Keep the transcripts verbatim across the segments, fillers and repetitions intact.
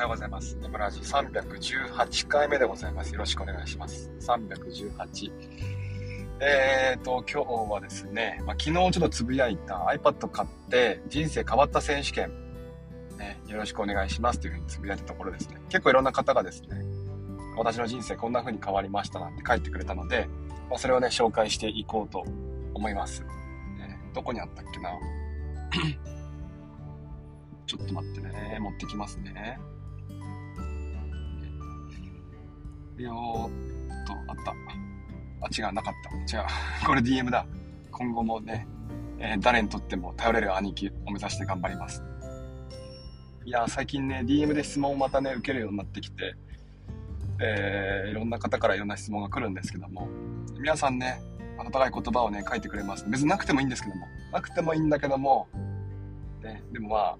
はようございます。ネムラジさんびゃくじゅうはちかいめでございます。よろしくお願いします。さんびゃくじゅうはち。えーと、今日はですね、まあ、昨日ちょっとつぶやいた iPad 買って人生変わった選手権、ね、よろしくお願いしますというふうにつぶやいたところですね、結構いろんな方がですね、私の人生こんな風に変わりましたなんて書いてくれたので、まあ、それをね、紹介していこうと思います。えー、どこにあったっけなちょっと待ってね、持ってきますね。よーっと、あった。あ、違う、なかった。違う。これ ディーエム だ。今後もね、えー、誰にとっても頼れる兄貴を目指して頑張ります。いやー、最近ね、ディーエム で質問をまたね、受けるようになってきて、えー、いろんな方からいろんな質問が来るんですけども、皆さんね、温かい言葉をね、書いてくれます。別になくてもいいんですけども。なくてもいいんだけども、ね、でもまあ、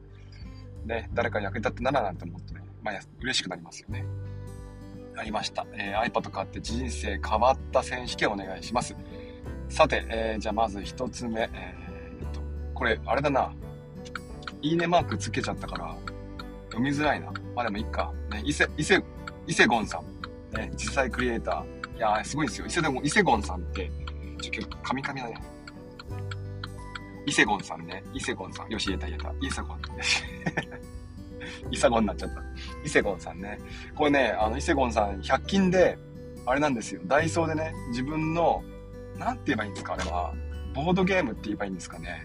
ね、誰かに役に立ってならなんて思ってね、まあ、嬉しくなりますよね。ありました、えー、iPad 買って人生変わった選手権お願いします。さて、えー、じゃあまず一つ目、えーっと、これあれだな、いいねマークつけちゃったから読みづらいな。まあでもいいか、ね、伊勢、伊勢、伊勢ゴンさん、ね、実際クリエイター、いやーすごいですよ。伊勢でも伊勢ゴンさんってちょっとカミカミだね。伊勢ゴンさんね、伊勢ゴンさん、よし言えた言えた、伊勢ゴンイサゴンになっちゃった。伊勢ゴンさんね。これね、あの伊勢ゴンさん、ひゃく均で、あれなんですよ。ダイソーでね、自分の、なんて言えばいいんですか、あれは。ボードゲームって言えばいいんですかね。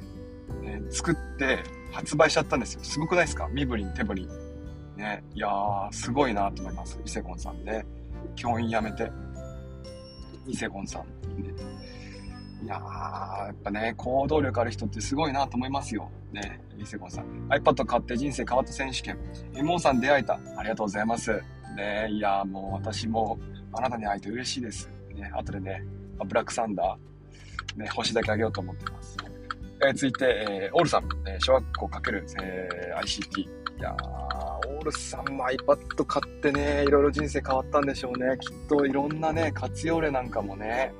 ね、作って、発売しちゃったんですよ。すごくないですか？身振り手振り。ね。いやー、すごいなと思います。伊勢ゴンさんね。教員辞めて。伊勢ゴンさん、ね。いやー、やっぱね、行動力ある人ってすごいなと思いますよ。ね、伊勢子さん、 iPad 買って人生変わった選手権、 エムオー さん出会えた、ありがとうございます、ね、いやもう私もあなたに会えて嬉しいです、ね、あとでねブラックサンダー、ね、星だけあげようと思ってます、えー、続いて、えー、オールさん、ね、小学校×、えー、アイシーティー、 いやーオールさんも iPad 買ってねいろいろ人生変わったんでしょうね、きっといろんなね活用例なんかもね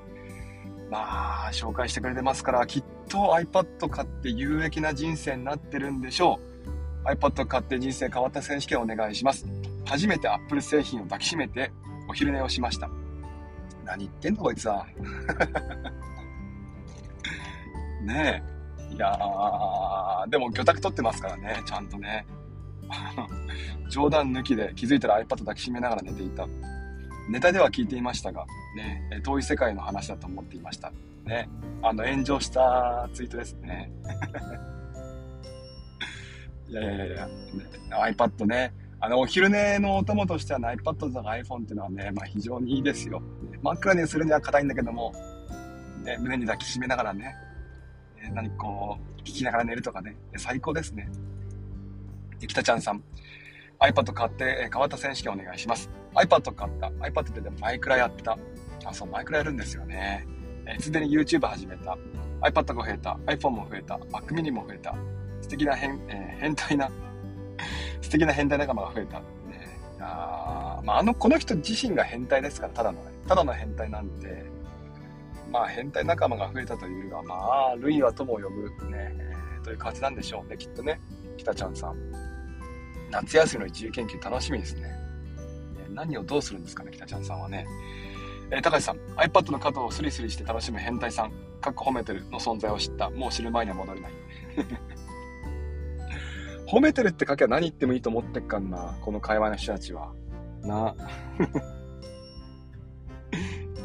まあ紹介してくれてますから、きっと iPad 買って有益な人生になってるんでしょう。 iPad 買って人生変わった選手権お願いします。初めて Apple 製品を抱きしめてお昼寝をしました。何言ってんのこいつはねえ、いやーでも魚拓取ってますからね、ちゃんとね冗談抜きで気づいたら iPad 抱きしめながら寝ていた。ネタでは聞いていましたが、ね、遠い世界の話だと思っていました。ね、あの炎上したツイートですね。いやいやいや、ね、iPad ね、あのお昼寝のお供としては、ね、iPad とか iPhone っていうのはね、まあ、非常にいいですよ。真っ暗にするには硬いんだけども、ね、胸に抱きしめながらね、何こう聞きながら寝るとかね、最高ですね。で、北ちゃんさん。iPad 買って変わった選手権お願いします。iPad 買った。iPad ってでもマイクラやった。あ、そう、マイクラやるんですよね。すでに YouTube 始めた。iPad が増えた。iPhone も増えた。Mac mini も増えた。素敵な変、えー、変態な、素敵な変態仲間が増えた。ね、あまあ、あの、この人自身が変態ですから、ただのね。ただの変態なんで、まあ、変態仲間が増えたというよりは、まあ、類は友を呼ぶ、ね、えー、という感じなんでしょうね、きっとね。北ちゃんさん。夏休みの一時研究楽しみですね。何をどうするんですかね、北ちゃんさんはね。えー、高橋さん、 iPad の角をスリスリして楽しむ変態さんかっこ褒めてるの存在を知った、もう知る前には戻れない褒めてるって書きゃ何言ってもいいと思ってっかんな、この会話の人たちはな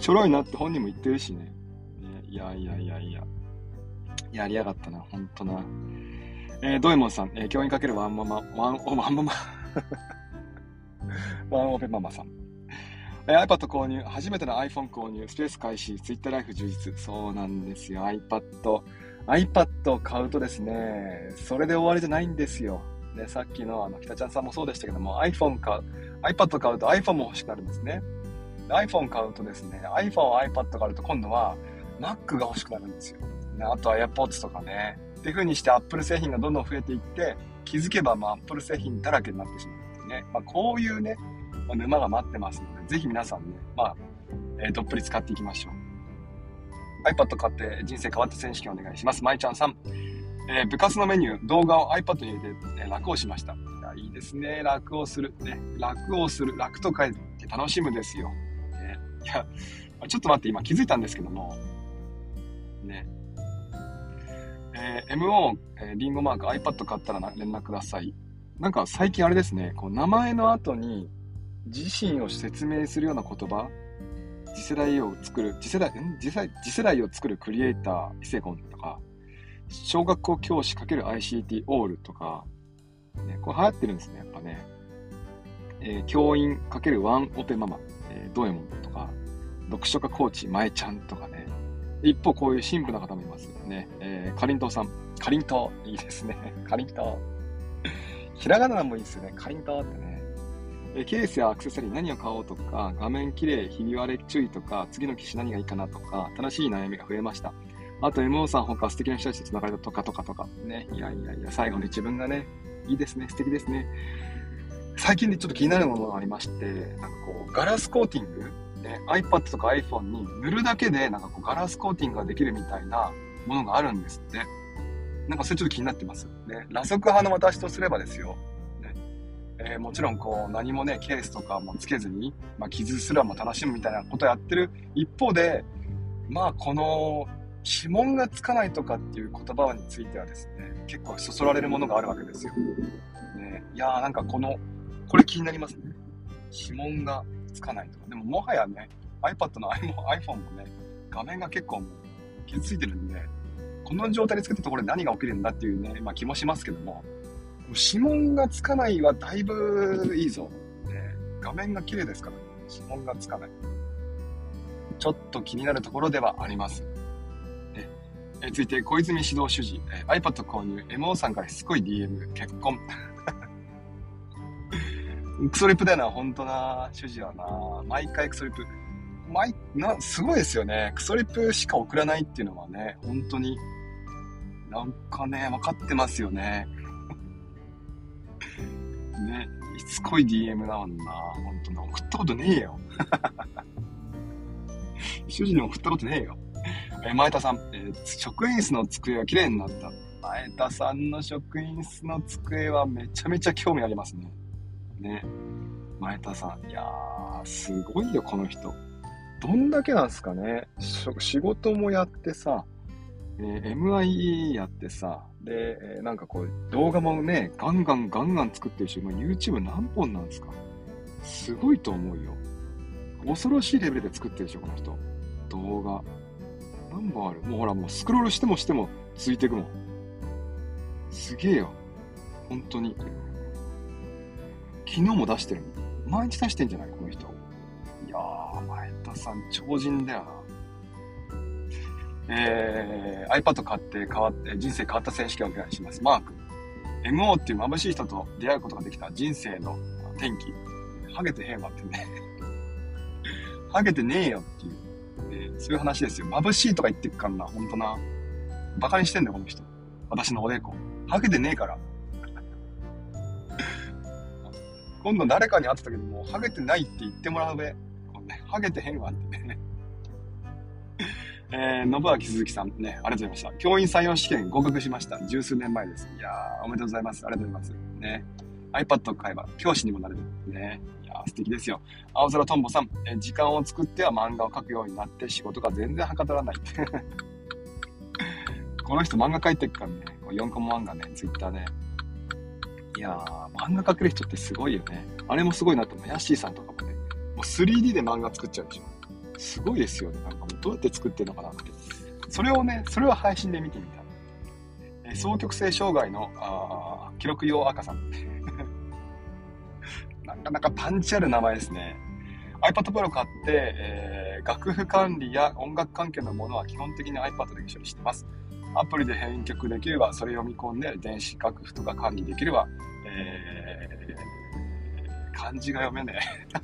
ちょろいなって本人も言ってるしね。いやいやいやいや、やりやがったな、ほんとな。えー、ドエモンさん、えー、教員かけるワンママ、ワンオ、ワンママワンオペママさん、えー、iPad 購入、初めての iPhone 購入、スペース開始、Twitter ライフ充実。そうなんですよ、 iPad iPad を買うとですね、それで終わりじゃないんですよ、ね、さっきのあの北ちゃんさんもそうでしたけども、 iPhone 買う iPad 買うと iPhone も欲しくなるんですね。 iPhone 買うとですね、 iPhone、iPad 買うと今度は Mac が欲しくなるんですよ、ね、あとは AirPods とかね、っていう風にして Apple 製品がどんどん増えていって、気づけばまあ Apple 製品だらけになってしまうっていうね、まあ、こういうね、まあ、沼が待ってますので、ぜひ皆さんね、まあえー、どっぷり使っていきましょう。 iPad 買って人生変わった選手権お願いします。まいちゃんさん、えー、部活のメニュー動画を iPad に入れて、えー、楽をしました。や、いいですね。楽をする。ね。楽をする。楽と書いて楽しむですよ。ね、いや、ちょっと待って、今気づいたんですけども。ね。えー、エムオー、えー、リンゴマーク、iPad 買ったらな連絡ください。なんか最近あれですね、こう名前の後に自身を説明するような言葉、次世代を作る、次世代、ん次世代、次世代を作るクリエイター、イセコンとか、小学校教師 ×アイシーティー オールとか、ね、これ流行ってるんですね、やっぱね。えー、教員 ×ワンオペママ、えー、ドエモンとか、読書家コーチ、まえちゃんとかね。一方、こういう神父な方もいますよね。えー、かりんとうさん。かりんとう。いいですね。かりんとう。ひらがなもいいですよね。かりんとうってね。えー、ケースやアクセサリー何を買おうとか、画面きれい、ひび割れ注意とか、次の機種何がいいかなとか、楽しい悩みが増えました。あと、エムオー さん他素敵な人たちと繋がれたとかとかとか。ね。いやいやいや、最後に自分がね、いいですね。素敵ですね。最近でちょっと気になるものがありまして、なんかこう、ガラスコーティングね、iPad とか iPhone に塗るだけでなんかこうガラスコーティングができるみたいなものがあるんですって。なんかそれちょっと気になってますね。裸足派の私とすればですよ、ねえー、もちろんこう何もねケースとかもつけずに、まあ、傷すらも楽しむみたいなことをやってる一方で、まあこの指紋がつかないとかっていう言葉についてはですね、結構そそられるものがあるわけですよ、ね、いやーなんかこのこれ気になりますね。指紋がつかないとか。でももはやね iPad の iPhone もね画面が結構もう傷ついてるんで、この状態でつけたところで何が起きるんだっていうね、まあ、気もしますけども、指紋がつかないはだいぶいいぞ、ね、画面が綺麗ですから、ね、指紋がつかないちょっと気になるところではあります、ね、え続いて小泉指導主事、え iPad 購入 エムオー さんからしつこい ディーエム 結婚クソリップだよな、ほんとな、主人はな、毎回クソリップ。毎、な、すごいですよね。クソリップしか送らないっていうのはね、ほんとに、なんかね、わかってますよね。ね、しつこい ディーエム だもんな、ほんとな、送ったことねえよ。主人にも送ったことねえよ。え、前田さん、えー、職員室の机は綺麗になった。前田さんの職員室の机はめちゃめちゃ興味ありますね。ね、前田さん、いやーすごいよこの人。どんだけなんすかね。仕事もやってさ、えー、エムアイイー やってさ、で、えー、なんかこう動画もねガンガンガンガン作ってるし、まあ、YouTube 何本なんですか。すごいと思うよ。恐ろしいレベルで作ってるでしょこの人。動画何本ある。もうほらもうスクロールしてもしてもついてくもん。すげえよ本当に。昨日も出してる。毎日出してんじゃないこの人。いやー、前田さん、超人だよな。えー、iPad 買って変わって、人生変わった選手権をお願いします。マーク。エムオー っていう眩しい人と出会うことができた人生の転機。ハゲてへんわってね。ハゲてねえよっていう、えー。そういう話ですよ。眩しいとか言ってくからな、ほんとな。バカにしてんだよ、この人。私のおでこ。ハゲてねえから。今度誰かに会ってたけども、ハゲてないって言ってもらうべ。こうね、ハゲてへんわってね。えー、信明鈴木さんね、ありがとうございました。教員採用試験合格しました。十数年前です。いやー、おめでとうございます。ありがとうございます。ね。iPad を買えば教師にもなれる。ね。いやー、素敵ですよ。青空とんぼさん、えー、時間を作っては漫画を描くようになって仕事が全然はかどらない。この人漫画描いてるからね。よんコマ漫画ね、Twitter ね。いやー、漫画描ける人ってすごいよね。あれもすごいなと思う。ヤッシーさんとかもね、もう スリーディー で漫画作っちゃうでしょ。すごいですよね。なんかもうどうやって作ってるのかなって。それをね、それは配信で見てみたい。えー、双極性障害のあ記録用赤さん。なかなかパンチある名前ですね。 iPad Pro 買って、えー、楽譜管理や音楽関係のものは基本的に iPad で一緒にしてます。アプリで編曲できればそれを見込んで電子楽譜とか管理できれば、えー、漢字が読めねえ。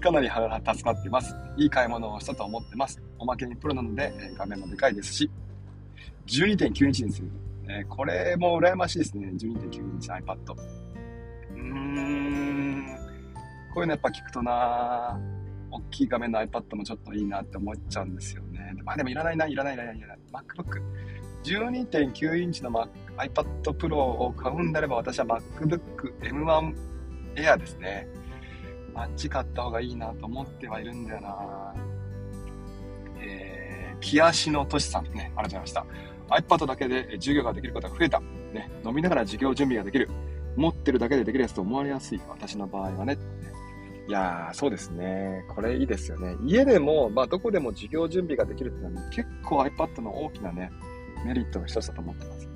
かなり助かってます。いい買い物をしたと思ってます。おまけにプロなので画面もでかいですし じゅうにてんきゅう インチです、えー、これも羨ましいですね。 じゅうにてんきゅう インチの iPad。 うーん、こういうのやっぱ聞くとな、大きい画面の iPad もちょっといいなって思っちゃうんですよね。まあでもいらないな、いらない、いらない、いらない。MacBook。じゅうにてんきゅう インチの Mac、iPad Pro を買うんであれば、私は MacBook エムワン Air ですね。あっち買った方がいいなと思ってはいるんだよな。えー、木足のとしさんね、ありがとうございました。iPad だけで授業ができることが増えた。ね、飲みながら授業準備ができる。持ってるだけでできるやつと思われやすい。私の場合はね。いやー、そうですね。これいいですよね。家でも、まあ、どこでも授業準備ができるっていうのは、ね、結構 iPad の大きなね、メリットの一つだと思ってます。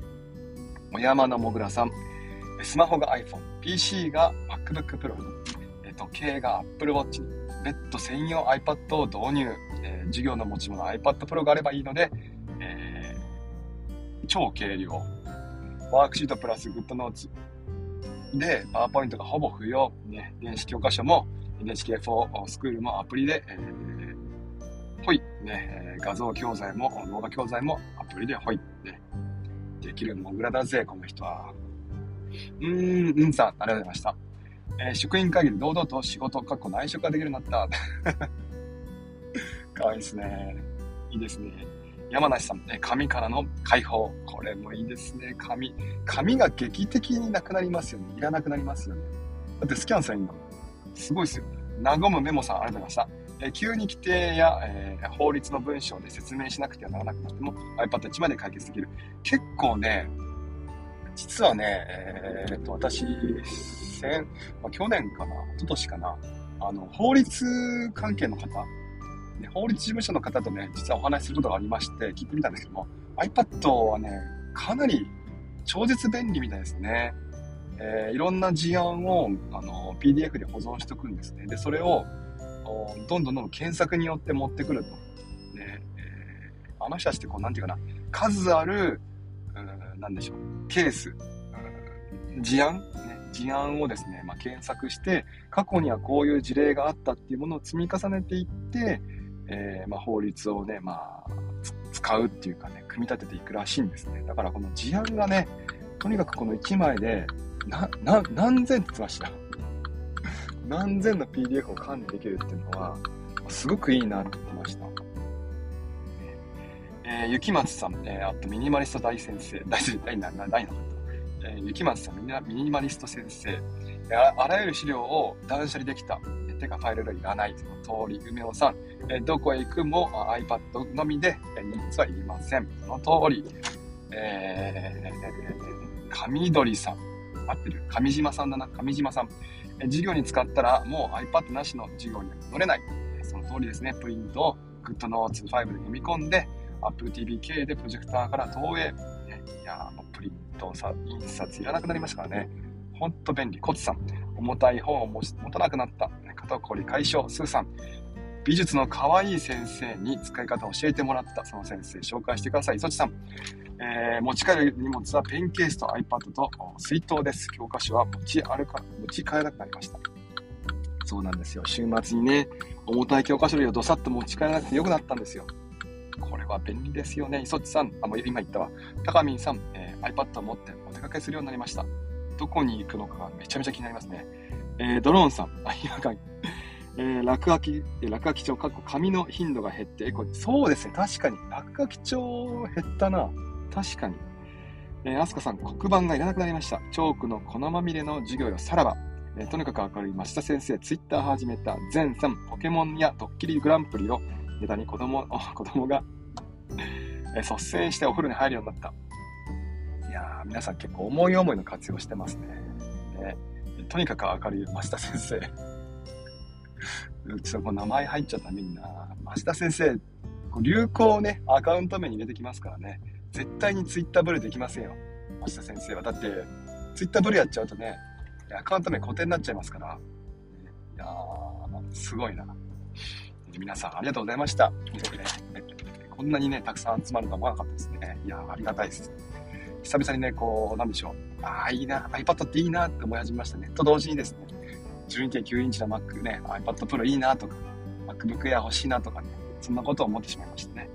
お山のもぐらさん。スマホが iPhone、ピーシー が MacBook Pro に、時計が Apple Watch に、別途専用 iPad を導入、えー、授業の持ち物 iPad Pro があればいいので、えー、超軽量。ワークシートプラス GoodNotes で、パワーポイントがほぼ不要。ね、電子教科書も、エヌエイチケーフォー スクールもアプリで、えー、ほい、ね、画像教材も動画教材もアプリでほい、ね、できるモグラだぜこの人は。うーん、うんさん、ありがとうございました。えー、職員会議で堂々と仕事かっこ内職ができるようになった。かわいいですね。いいですね。山梨さん、ね、紙からの解放、これもいいですね。紙、紙が劇的になくなりますよね。いらなくなりますよね。だってスキャンさんいいの。すごいですよ。なごむメモさん、ありがとうございました。え急に規定や、えー、法律の文章で説明しなくてはならなくなっても iPad いち まで解決できる。結構ね、実はね、えー、っと私先、まあ、去年かな、一昨年かな、あの法律関係の方、ね、法律事務所の方とね、実はお話しすることがありまして、聞いてみたんですけども、iPad はね、かなり超絶便利みたいですね。えー、いろんな事案をあの ピーディーエフ で保存しておくんですね。で、それをどんどんどんどん検索によって持ってくると。ね、えー、あの人たちってこう、なんていうかな、数ある、うん、なんでしょう、ケース、うん、事案、ね、事案をですね、まあ、検索して、過去にはこういう事例があったっていうものを積み重ねていって、えーまあ、法律をね、まあ、使うっていうかね、組み立てていくらしいんですね。だからこの事案がね、とにかくこのいちまいで、な、な、何千って言ってました。何千の ピーディーエフ を管理できるっていうのは、すごくいいなって思いました。えー、雪松さん、えー、あとミニマリスト大先生、大先生、大な、大な、えー、雪松さん、ミニ、ミニマリスト先生、えー、あ、あらゆる資料を断捨離できた。てかファイルがいらない。その通り、梅尾さん、えー、どこへ行くも iPad のみで、荷物はいりません。その通り、えー、上鳥さん、合ってる上島さんだな、上島さん。え授業に使ったらもう iPad なしの授業には乗れない。その通りですね。プリントを GoodNotes ファイブで読み込んで、Apple ティーブイ 系でプロジェクターから投影。いやー、もうプリントさ、印刷いらなくなりましたからね。ほんと便利。コツさん、重たい本を持たなくなった。肩こり解消。スーさん、美術の可愛い先生に使い方を教えてもらった。その先生、紹介してください。そちさん、えー、持ち帰る荷物はペンケースと iPad と水筒です。教科書は持ち歩か、持ち帰らなくなりました。そうなんですよ。週末にね、重たい教科書類をどさっと持ち帰らなくてよくなったんですよ。これは便利ですよね。磯地さん、あ、もう今言ったわ。高見さん、えー、iPad を持ってお出かけするようになりました。どこに行くのかがめちゃめちゃ気になりますね。えー、ドローンさん、あ、今かい。えー、落書き、落書き帳、かっこ紙の頻度が減って、これそうですね。確かに、落書き帳減ったな。確かに。えー、あすかさん、黒板がいらなくなりました。チョークの粉まみれの授業よ、さらば。えー、とにかく明るい増田先生、ツイッター始めた。全さん、ポケモンやドッキリグランプリをネタに子供、子供が、えー、率先してお風呂に入るようになった。いやー、皆さん結構思い思いの活用してますね。ね、とにかく明るい増田先生。うちの子名前入っちゃったみんな。増田先生、流行をね、アカウント名に入れてきますからね。絶対にツイッターブルできませんよ。増田先生は。だって、ツイッターブルやっちゃうとね、アカウント名固定になっちゃいますから。いやー、すごいな。皆さん、ありがとうございました。こんなにね、たくさん集まるとは思わなかったですね。いやー、ありがたいです。久々にね、こう、なんでしょう。ああ、いいな。iPad っていいなって思い始めましたね。と同時にですね、じゅうにてんきゅう インチの Mac ね、iPad Pro いいなとか、MacBook Air 欲しいなとかね、そんなことを思ってしまいましたね。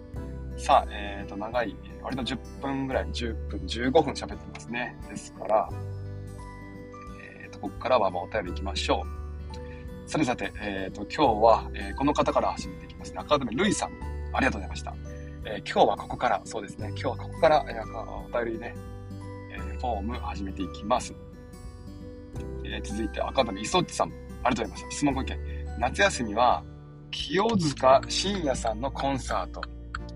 さあ、えーと、長い、割とじゅっぷんぐらい、じゅっぷん、じゅうごふん喋ってますね。ですから、えーと、ここからはまあお便り行きましょう。さてさて、えーと、今日は、えー、この方から始めていきますね。アカデミールイさん、ありがとうございました。えー、今日はここから、そうですね、今日はここから、えー、お便りね、えフォーム始めていきます。えー、続いて赤谷磯地さん、ありがとうございました。質問ご意見、夏休みは清塚信也さんのコンサート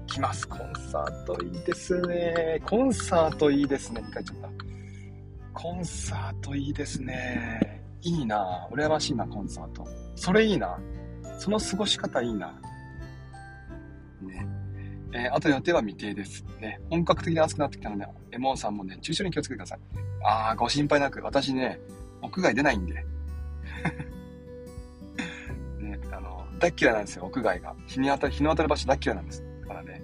来ます。コンサートいいですね。コンサートいいですね。にかいちゃった。コンサートいいですね。いいな、羨ましいな。コンサート、それいいな。その過ごし方いいな、ね。えー、あと予定は未定です、ね。本格的に暑くなってきたので、エモンさんもね、熱中症に気をつけてください。ああ、ご心配なく。私ね、屋外出ないんで、ね、あの大嫌いなんですよ、屋外が。日に当たる、日の当たる場所大嫌いなんです。だからね、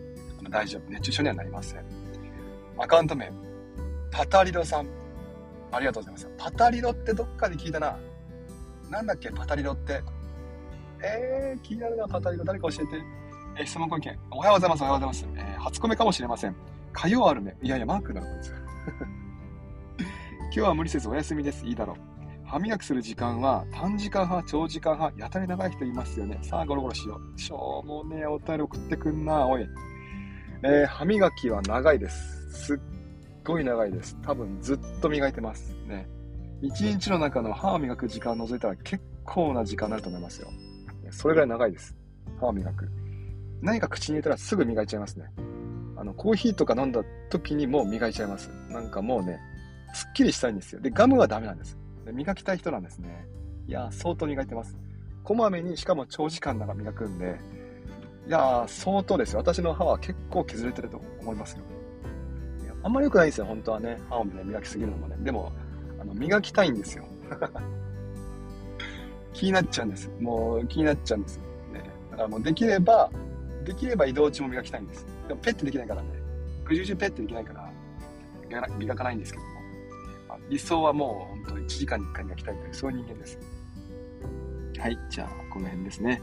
大丈夫、熱中症にはなりません。アカウント名、パタリロさん、ありがとうございます。パタリロってどっかで聞いたな。なんだっけ、パタリロって。えー、気になるな、パタリロ。誰か教えて。えー、質問ご意見、おはようございます。おはようございます、えー、初コメかもしれません。火曜あるね。いやいや、マークだろこいつ今日は無理せずお休みです。いいだろう。歯磨きする時間は短時間派、長時間派、やたら長い人いますよね。さあゴロゴロしよう。しょうもねえお便り送ってくんな、おい。えー、歯磨きは長いです。すっごい長いです。多分ずっと磨いてますね。一日の中の歯を磨く時間を除いたら結構な時間になると思いますよ。それぐらい長いです。歯を磨く、何か口に入れたらすぐ磨いちゃいますね。あのコーヒーとか飲んだ時にもう磨いちゃいます。なんかもうね、すっきりしたいんですよ。で、ガムはダメなんです。で、磨きたい人なんですね。いやー、相当磨いてます。こまめに、しかも長時間なら磨くんで、いやー、相当ですよ。私の歯は結構削れてると思いますよ。いや、あんまり良くないんですよ、本当はね。歯をね、磨きすぎるのもね。でも、あの磨きたいんですよ気になっちゃうんです。もう気になっちゃうんです、ね。だからもうできれば、できれば移動中も磨きたいんです。でもペッてできないからね。ぐじゅぐじゅペッてできないから、磨かないんですけど。理想はもう本当いちじかんにいっかい磨きたいという、そういう人間です。はい、じゃあこの辺ですね。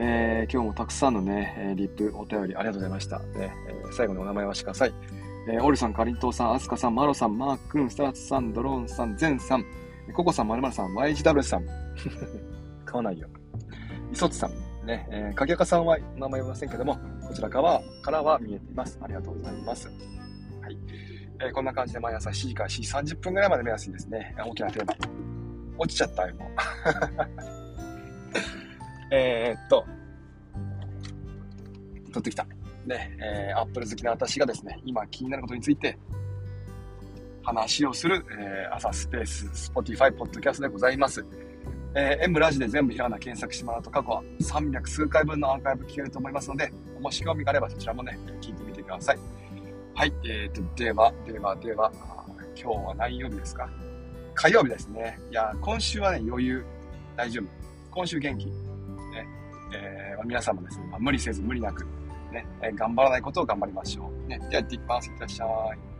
えー、今日もたくさんのねリップお便りありがとうございました、ね。えー、最後にお名前はしてください。えー、オルさん、かりんとうさん、あすかさん、まろさん、マー君、スターツさん、ドローンさん、ゼンさん、ココさん、まるまるさん、ワイジーダブリュー さん買わないよ。磯津さんね、えー、影岡さんは名前言いませんけども、こちら側からは見えています。ありがとうございます。はい、えー、こんな感じで毎朝しちじからしちじさんじゅっぷんぐらいまで目安にですね、大きなテーマ落ちちゃった今えっと取ってきたね、えー、アップル好きな私がですね、今気になることについて話をする、えー、朝スペース Spotify ポッドキャストでございます。えー、M ラジで全部ひらがな検索してもらうと過去はさんびゃくすうかいぶんのアーカイブ聞けると思いますので、もし興味があればそちらもね聞いてみてください。はい、えーと、では、では、では、今日は何曜日ですか？火曜日ですね。いや、今週はね、余裕、大丈夫。今週元気。ね、えー、皆さんもですね、まあ、無理せず無理なく、ね、えー、頑張らないことを頑張りましょう。ね、では、行ってきます。いってらっしゃい。